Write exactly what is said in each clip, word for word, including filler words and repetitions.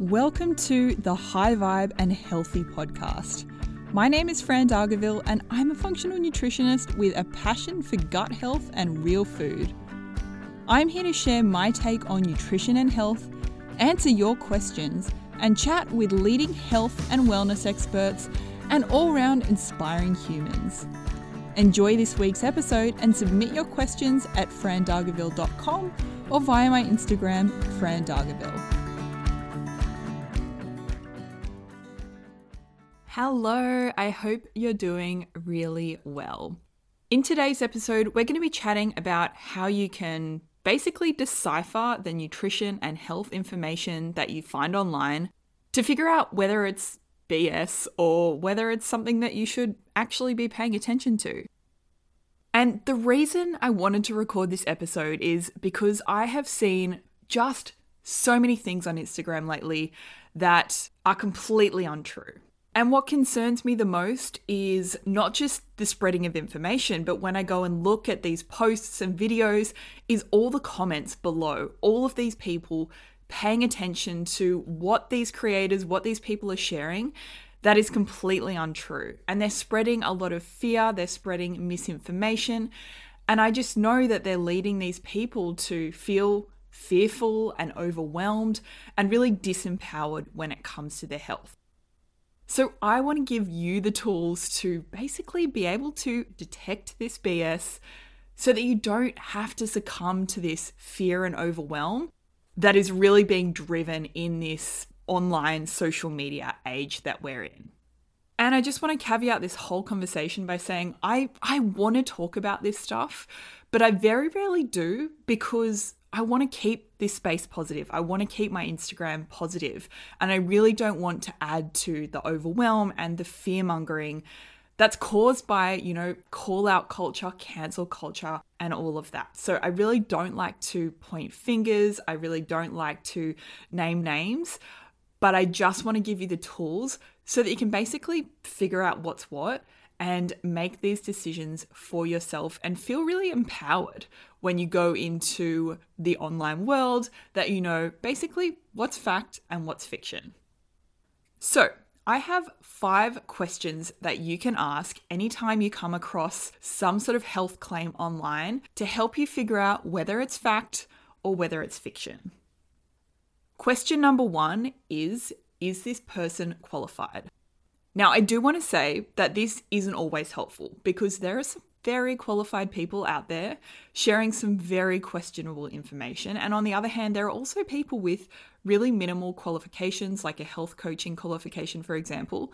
Welcome to the High Vibe and Healthy Podcast. My name is Fran Dargaville and I'm a functional nutritionist with a passion for gut health and real food. I'm here to share my take on nutrition and health, answer your questions, and chat with leading health and wellness experts and all-round inspiring humans. Enjoy this week's episode and submit your questions at fran dargaville dot com or via my Instagram, Fran Dargaville. Hello, I hope you're doing really well. In today's episode, we're going to be chatting about how you can basically decipher the nutrition and health information that you find online to figure out whether it's B S or whether it's something that you should actually be paying attention to. And the reason I wanted to record this episode is because I have seen just so many things on Instagram lately that are completely untrue. And what concerns me the most is not just the spreading of information, but when I go and look at these posts and videos, is all the comments below, all of these people paying attention to what these creators, what these people are sharing, that is completely untrue. And they're spreading a lot of fear, they're spreading misinformation. And I just know that they're leading these people to feel fearful and overwhelmed and really disempowered when it comes to their health. So I want to give you the tools to basically be able to detect this B S so that you don't have to succumb to this fear and overwhelm that is really being driven in this online social media age that we're in. And I just want to caveat this whole conversation by saying I, I want to talk about this stuff, but I very rarely do because I want to keep this space positive. I want to keep my Instagram positive, and I really don't want to add to the overwhelm and the fear-mongering that's caused by, you know, call-out culture, cancel culture, and all of that. So I really don't like to point fingers. I really don't like to name names, but I just want to give you the tools so that you can basically figure out what's what and make these decisions for yourself and feel really empowered when you go into the online world that you know basically what's fact and what's fiction. So I have five questions that you can ask anytime you come across some sort of health claim online to help you figure out whether it's fact or whether it's fiction. Question number one is, is this person qualified? Now, I do want to say that this isn't always helpful because there are some very qualified people out there sharing some very questionable information. And on the other hand, there are also people with really minimal qualifications, like a health coaching qualification, for example,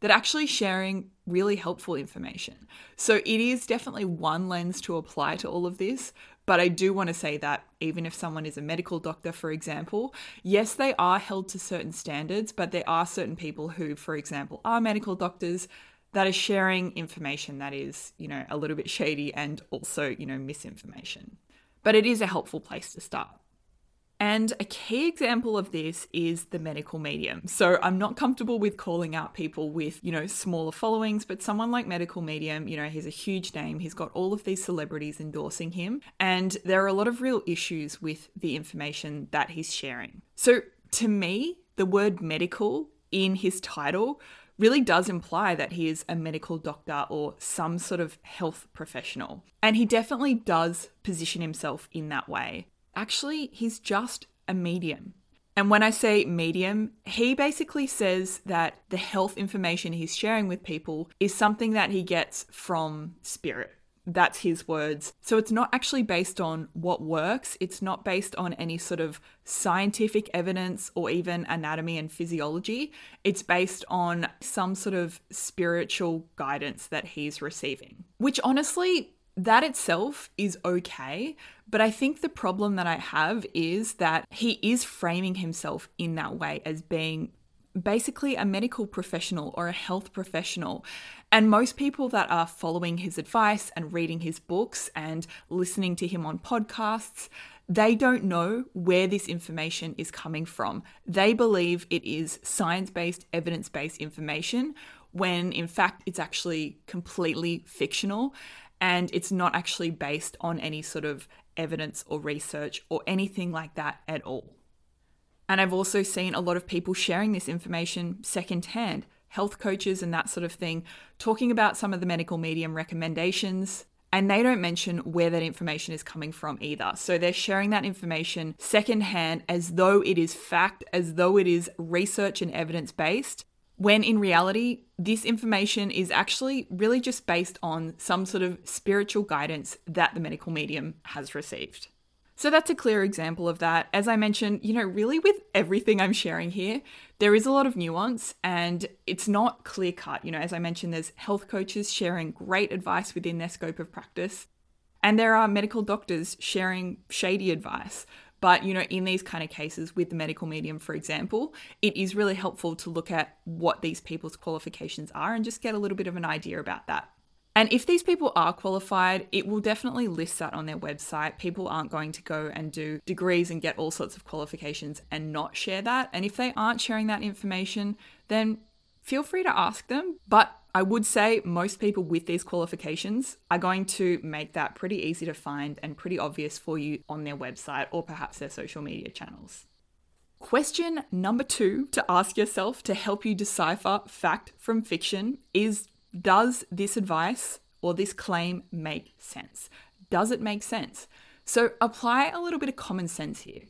that actually sharing really helpful information. So it is definitely one lens to apply to all of this. But I do want to say that even if someone is a medical doctor, for example, yes, they are held to certain standards, but there are certain people who, for example, are medical doctors that are sharing information that is, you know, a little bit shady and also, you know, misinformation. But it is a helpful place to start. And a key example of this is the medical medium. So I'm not comfortable with calling out people with, you know, smaller followings, but someone like Medical Medium, you know, he's a huge name. He's got all of these celebrities endorsing him. And there are a lot of real issues with the information that he's sharing. So to me, the word medical in his title really does imply that he is a medical doctor or some sort of health professional. And he definitely does position himself in that way. Actually, he's just a medium. And when I say medium, he basically says that the health information he's sharing with people is something that he gets from spirit. That's his words. So it's not actually based on what works. It's not based on any sort of scientific evidence or even anatomy and physiology. It's based on some sort of spiritual guidance that he's receiving, which honestly, that itself is okay, but I think the problem that I have is that he is framing himself in that way as being basically a medical professional or a health professional. And most people that are following his advice and reading his books and listening to him on podcasts, they don't know where this information is coming from. They believe it is science-based, evidence-based information when in fact it's actually completely fictional. And it's not actually based on any sort of evidence or research or anything like that at all. And I've also seen a lot of people sharing this information secondhand, health coaches and that sort of thing, talking about some of the medical medium recommendations, and they don't mention where that information is coming from either. So they're sharing that information secondhand as though it is fact, as though it is research and evidence-based, when in reality, this information is actually really just based on some sort of spiritual guidance that the medical medium has received. So that's a clear example of that. As I mentioned, you know, really with everything I'm sharing here, there is a lot of nuance and it's not clear cut. You know, as I mentioned, there's health coaches sharing great advice within their scope of practice, and there are medical doctors sharing shady advice. But, you know, in these kind of cases with the medical medium, for example, it is really helpful to look at what these people's qualifications are and just get a little bit of an idea about that. And if these people are qualified, it will definitely list that on their website. People aren't going to go and do degrees and get all sorts of qualifications and not share that. And if they aren't sharing that information, then feel free to ask them. But I would say most people with these qualifications are going to make that pretty easy to find and pretty obvious for you on their website or perhaps their social media channels. Question number two to ask yourself to help you decipher fact from fiction is, does this advice or this claim make sense? Does it make sense? So apply a little bit of common sense here.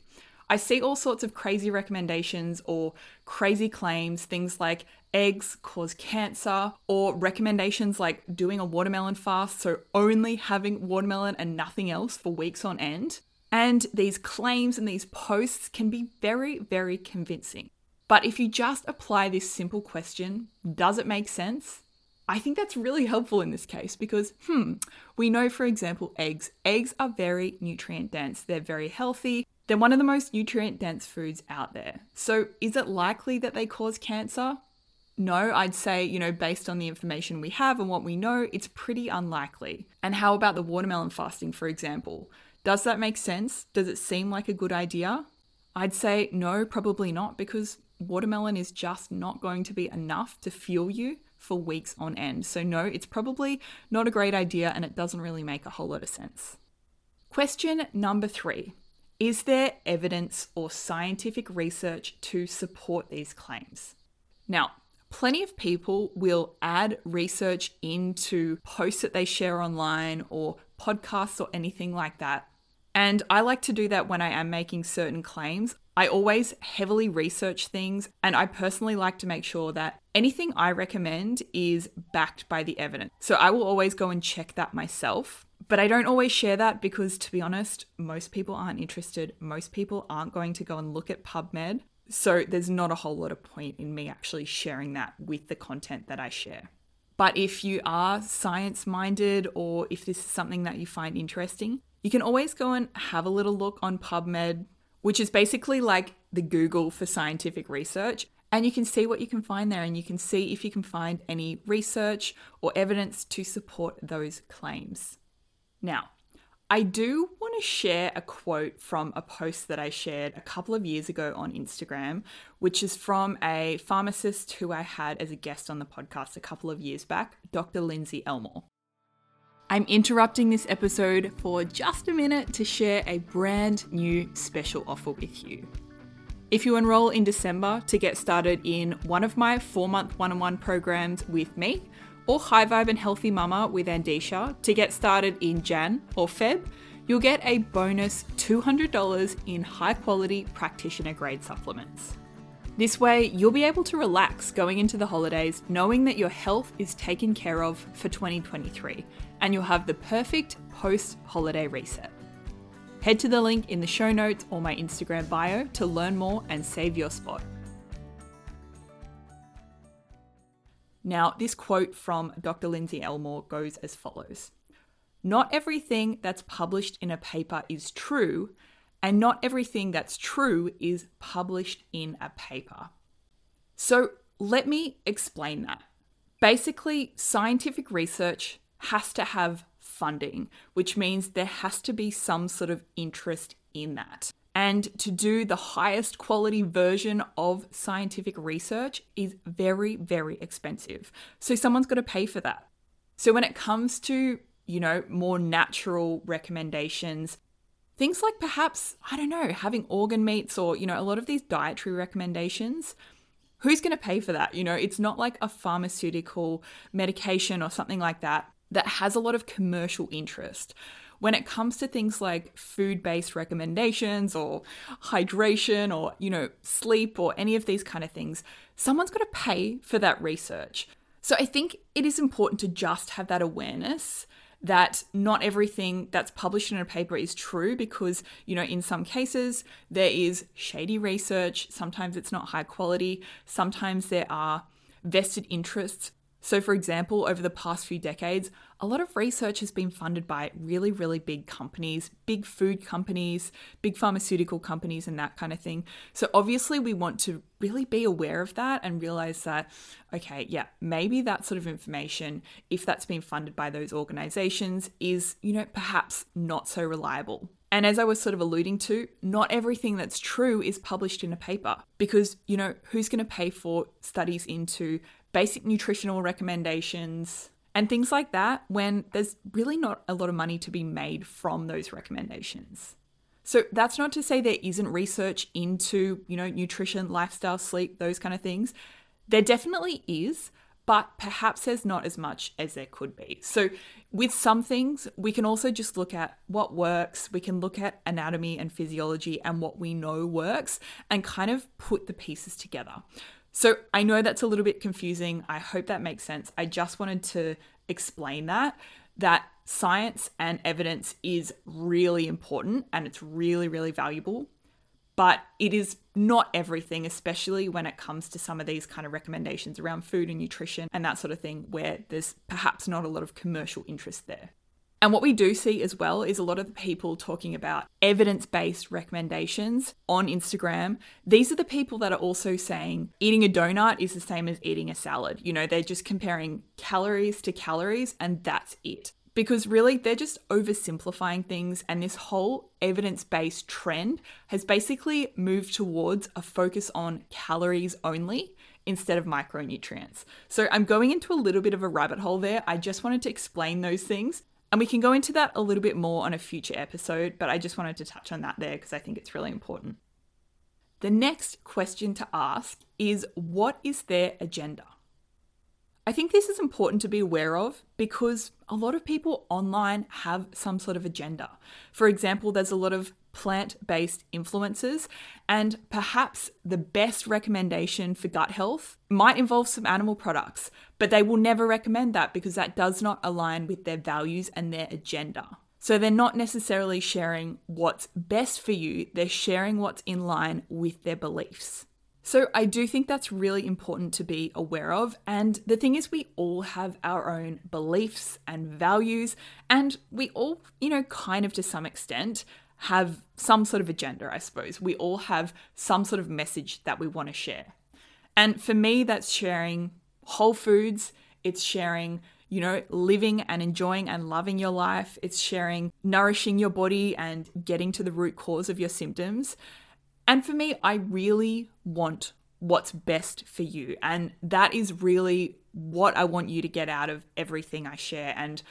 I see all sorts of crazy recommendations or crazy claims, things like eggs cause cancer, or recommendations like doing a watermelon fast, so only having watermelon and nothing else for weeks on end. And these claims and these posts can be very, very convincing. But if you just apply this simple question, does it make sense? I think that's really helpful in this case because, hmm, we know, for example, eggs. Eggs are very nutrient dense. They're very healthy. They're one of the most nutrient dense foods out there. So is it likely that they cause cancer? No, I'd say, you know, based on the information we have and what we know, it's pretty unlikely. And how about the watermelon fasting, for example? Does that make sense? Does it seem like a good idea? I'd say no, probably not, because watermelon is just not going to be enough to fuel you for weeks on end. So no, it's probably not a great idea and it doesn't really make a whole lot of sense. Question number three, is there evidence or scientific research to support these claims? Now, plenty of people will add research into posts that they share online or podcasts or anything like that. And I like to do that when I am making certain claims. I always heavily research things, and I personally like to make sure that anything I recommend is backed by the evidence. So I will always go and check that myself, but I don't always share that because, to be honest, most people aren't interested. Most people aren't going to go and look at PubMed. So there's not a whole lot of point in me actually sharing that with the content that I share. But if you are science-minded or if this is something that you find interesting, you can always go and have a little look on PubMed, which is basically like the Google for scientific research. And you can see what you can find there and you can see if you can find any research or evidence to support those claims. Now, I do want to share a quote from a post that I shared a couple of years ago on Instagram, which is from a pharmacist who I had as a guest on the podcast a couple of years back, Doctor Lindsay Elmore. I'm interrupting this episode for just a minute to share a brand new special offer with you. If you enroll in December to get started in one of my four-month one-on-one programs with me, or High Vibe and Healthy Mama with Andisha to get started in Jan or Feb, you'll get a bonus two hundred dollars in high-quality practitioner-grade supplements. This way, you'll be able to relax going into the holidays, knowing that your health is taken care of for twenty twenty-three, and you'll have the perfect post-holiday reset. Head to the link in the show notes or my Instagram bio to learn more and save your spot. Now, this quote from Doctor Lindsay Elmore goes as follows. Not everything that's published in a paper is true, and not everything that's true is published in a paper. So let me explain that. Basically, scientific research has to have funding, which means there has to be some sort of interest in that. And to do the highest quality version of scientific research is very, very expensive. So someone's got to pay for that. So when it comes to, you know, more natural recommendations, Things like perhaps, I don't know, having organ meats or, you know, a lot of these dietary recommendations. Who's going to pay for that? You know, it's not like a pharmaceutical medication or something like that that has a lot of commercial interest. When it comes to things like food-based recommendations or hydration or, you know, sleep or any of these kind of things, someone's got to pay for that research. So I think it is important to just have that awareness that not everything that's published in a paper is true because, you know, in some cases there is shady research. Sometimes it's not high quality. Sometimes there are vested interests. So for example, over the past few decades, a lot of research has been funded by really, really big companies, big food companies, big pharmaceutical companies, and that kind of thing. So obviously we want to really be aware of that and realize that, okay, yeah, maybe that sort of information, if that's been funded by those organizations, is, you know, perhaps not so reliable. And as I was sort of alluding to, not everything that's true is published in a paper because, you know, who's going to pay for studies into basic nutritional recommendations and things like that when there's really not a lot of money to be made from those recommendations. So that's not to say there isn't research into, you know, nutrition, lifestyle, sleep, those kind of things. There definitely is, but perhaps there's not as much as there could be. So with some things, we can also just look at what works. We can look at anatomy and physiology and what we know works and kind of put the pieces together. So I know that's a little bit confusing. I hope that makes sense. I just wanted to explain that, that science and evidence is really important and it's really, really valuable, but it is not everything, especially when it comes to some of these kind of recommendations around food and nutrition and that sort of thing, where there's perhaps not a lot of commercial interest there. And what we do see as well is a lot of the people talking about evidence-based recommendations on Instagram. These are the people that are also saying eating a donut is the same as eating a salad. You know, they're just comparing calories to calories and that's it. Because really, they're just oversimplifying things. And this whole evidence-based trend has basically moved towards a focus on calories only instead of micronutrients. So I'm going into a little bit of a rabbit hole there. I just wanted to explain those things. And we can go into that a little bit more on a future episode, but I just wanted to touch on that there because I think it's really important. The next question to ask is, what is their agenda? I think this is important to be aware of because a lot of people online have some sort of agenda. For example, there's a lot of plant-based influencers, and perhaps the best recommendation for gut health might involve some animal products, but they will never recommend that because that does not align with their values and their agenda. So they're not necessarily sharing what's best for you, they're sharing what's in line with their beliefs. So I do think that's really important to be aware of. And the thing is, we all have our own beliefs and values, and we all, you know, kind of to some extent, have some sort of agenda, I suppose. We all have some sort of message that we want to share. And for me, that's sharing whole foods. It's sharing, you know, living and enjoying and loving your life. It's sharing nourishing your body and getting to the root cause of your symptoms. And for me, I really want what's best for you. And that is really what I want you to get out of everything I share. And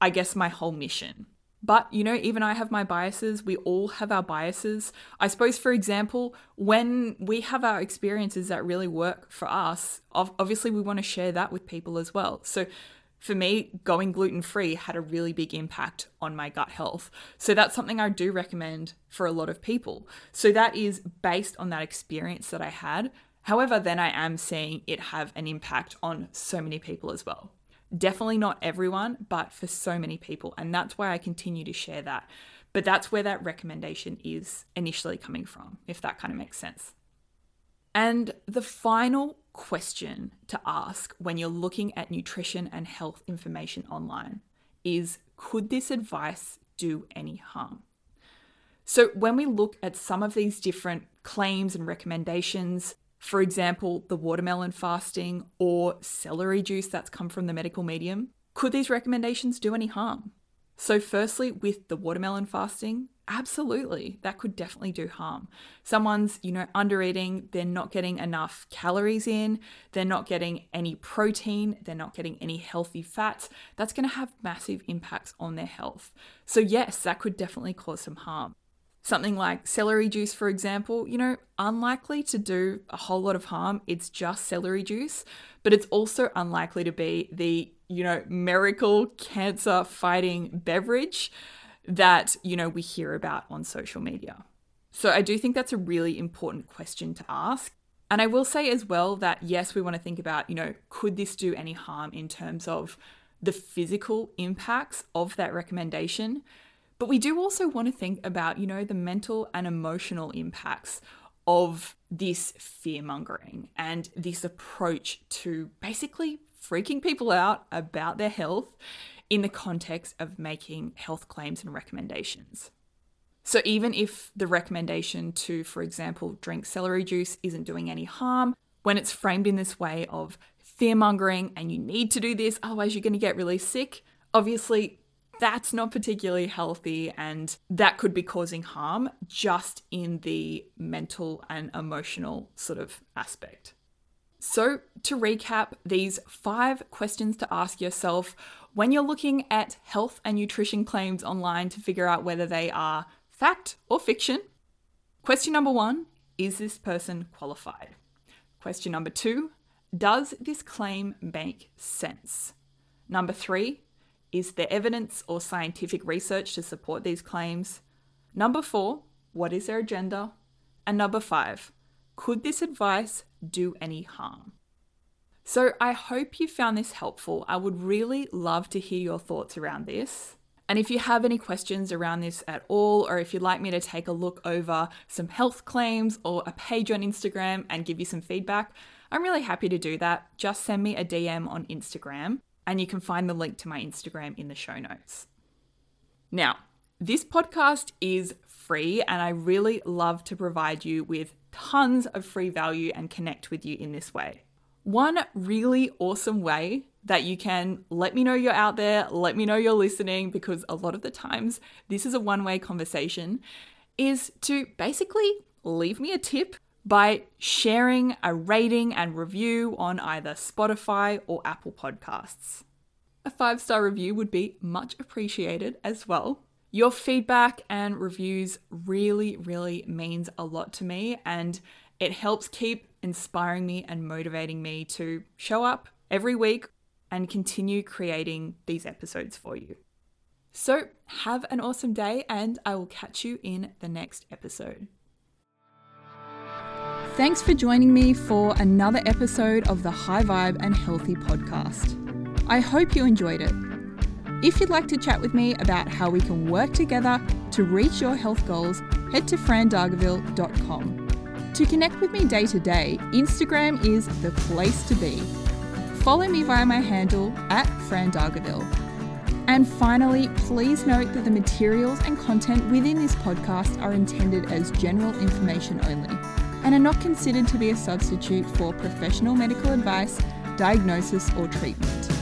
I guess my whole mission. But, you know, even I have my biases. We all have our biases. I suppose, for example, when we have our experiences that really work for us, obviously we want to share that with people as well. So for me, going gluten-free had a really big impact on my gut health. So that's something I do recommend for a lot of people. So that is based on that experience that I had. However, then I am seeing it have an impact on so many people as well. Definitely not everyone, but for so many people. And that's why I continue to share that. But that's where that recommendation is initially coming from, if that kind of makes sense. And the final question to ask when you're looking at nutrition and health information online is, could this advice do any harm? So when we look at some of these different claims and recommendations, for example, the watermelon fasting or celery juice that's come from the medical medium, could these recommendations do any harm? So firstly, with the watermelon fasting, absolutely, that could definitely do harm. Someone's, you know, under eating, they're not getting enough calories in, they're not getting any protein, they're not getting any healthy fats. That's going to have massive impacts on their health. So yes, that could definitely cause some harm. Something like celery juice, for example, you know, unlikely to do a whole lot of harm. It's just celery juice, but it's also unlikely to be the, you know, miracle cancer fighting beverage that, you know, we hear about on social media. So I do think that's a really important question to ask. And I will say as well that, yes, we want to think about, you know, could this do any harm in terms of the physical impacts of that recommendation? But we do also want to think about, you know, the mental and emotional impacts of this fear-mongering and this approach to basically freaking people out about their health in the context of making health claims and recommendations. So even if the recommendation to, for example, drink celery juice isn't doing any harm, when it's framed in this way of fear-mongering and you need to do this, otherwise you're going to get really sick, obviously that's not particularly healthy, and that could be causing harm just in the mental and emotional sort of aspect. So to recap, these five questions to ask yourself when you're looking at health and nutrition claims online to figure out whether they are fact or fiction. Question number one, is this person qualified? Question number two, does this claim make sense? Number three, is there evidence or scientific research to support these claims? Number four, what is their agenda? And number five, could this advice do any harm? So I hope you found this helpful. I would really love to hear your thoughts around this. And if you have any questions around this at all, or if you'd like me to take a look over some health claims or a page on Instagram and give you some feedback, I'm really happy to do that. Just send me a D M on Instagram. And you can find the link to my Instagram in the show notes. Now, this podcast is free, and I really love to provide you with tons of free value and connect with you in this way. One really awesome way that you can let me know you're out there, let me know you're listening, because a lot of the times this is a one-way conversation, is to basically leave me a tip by sharing a rating and review on either Spotify or Apple Podcasts. A five-star review would be much appreciated as well. Your feedback and reviews really, really means a lot to me, and it helps keep inspiring me and motivating me to show up every week and continue creating these episodes for you. So have an awesome day, and I will catch you in the next episode. Thanks for joining me for another episode of the High Vibe and Healthy Podcast. I hope you enjoyed it. If you'd like to chat with me about how we can work together to reach your health goals, head to fran dargaville dot com. To connect with me day to day, Instagram is the place to be. Follow me via my handle at Fran Dargaville. And finally, please note that the materials and content within this podcast are intended as general information only, and are not considered to be a substitute for professional medical advice, diagnosis, or treatment.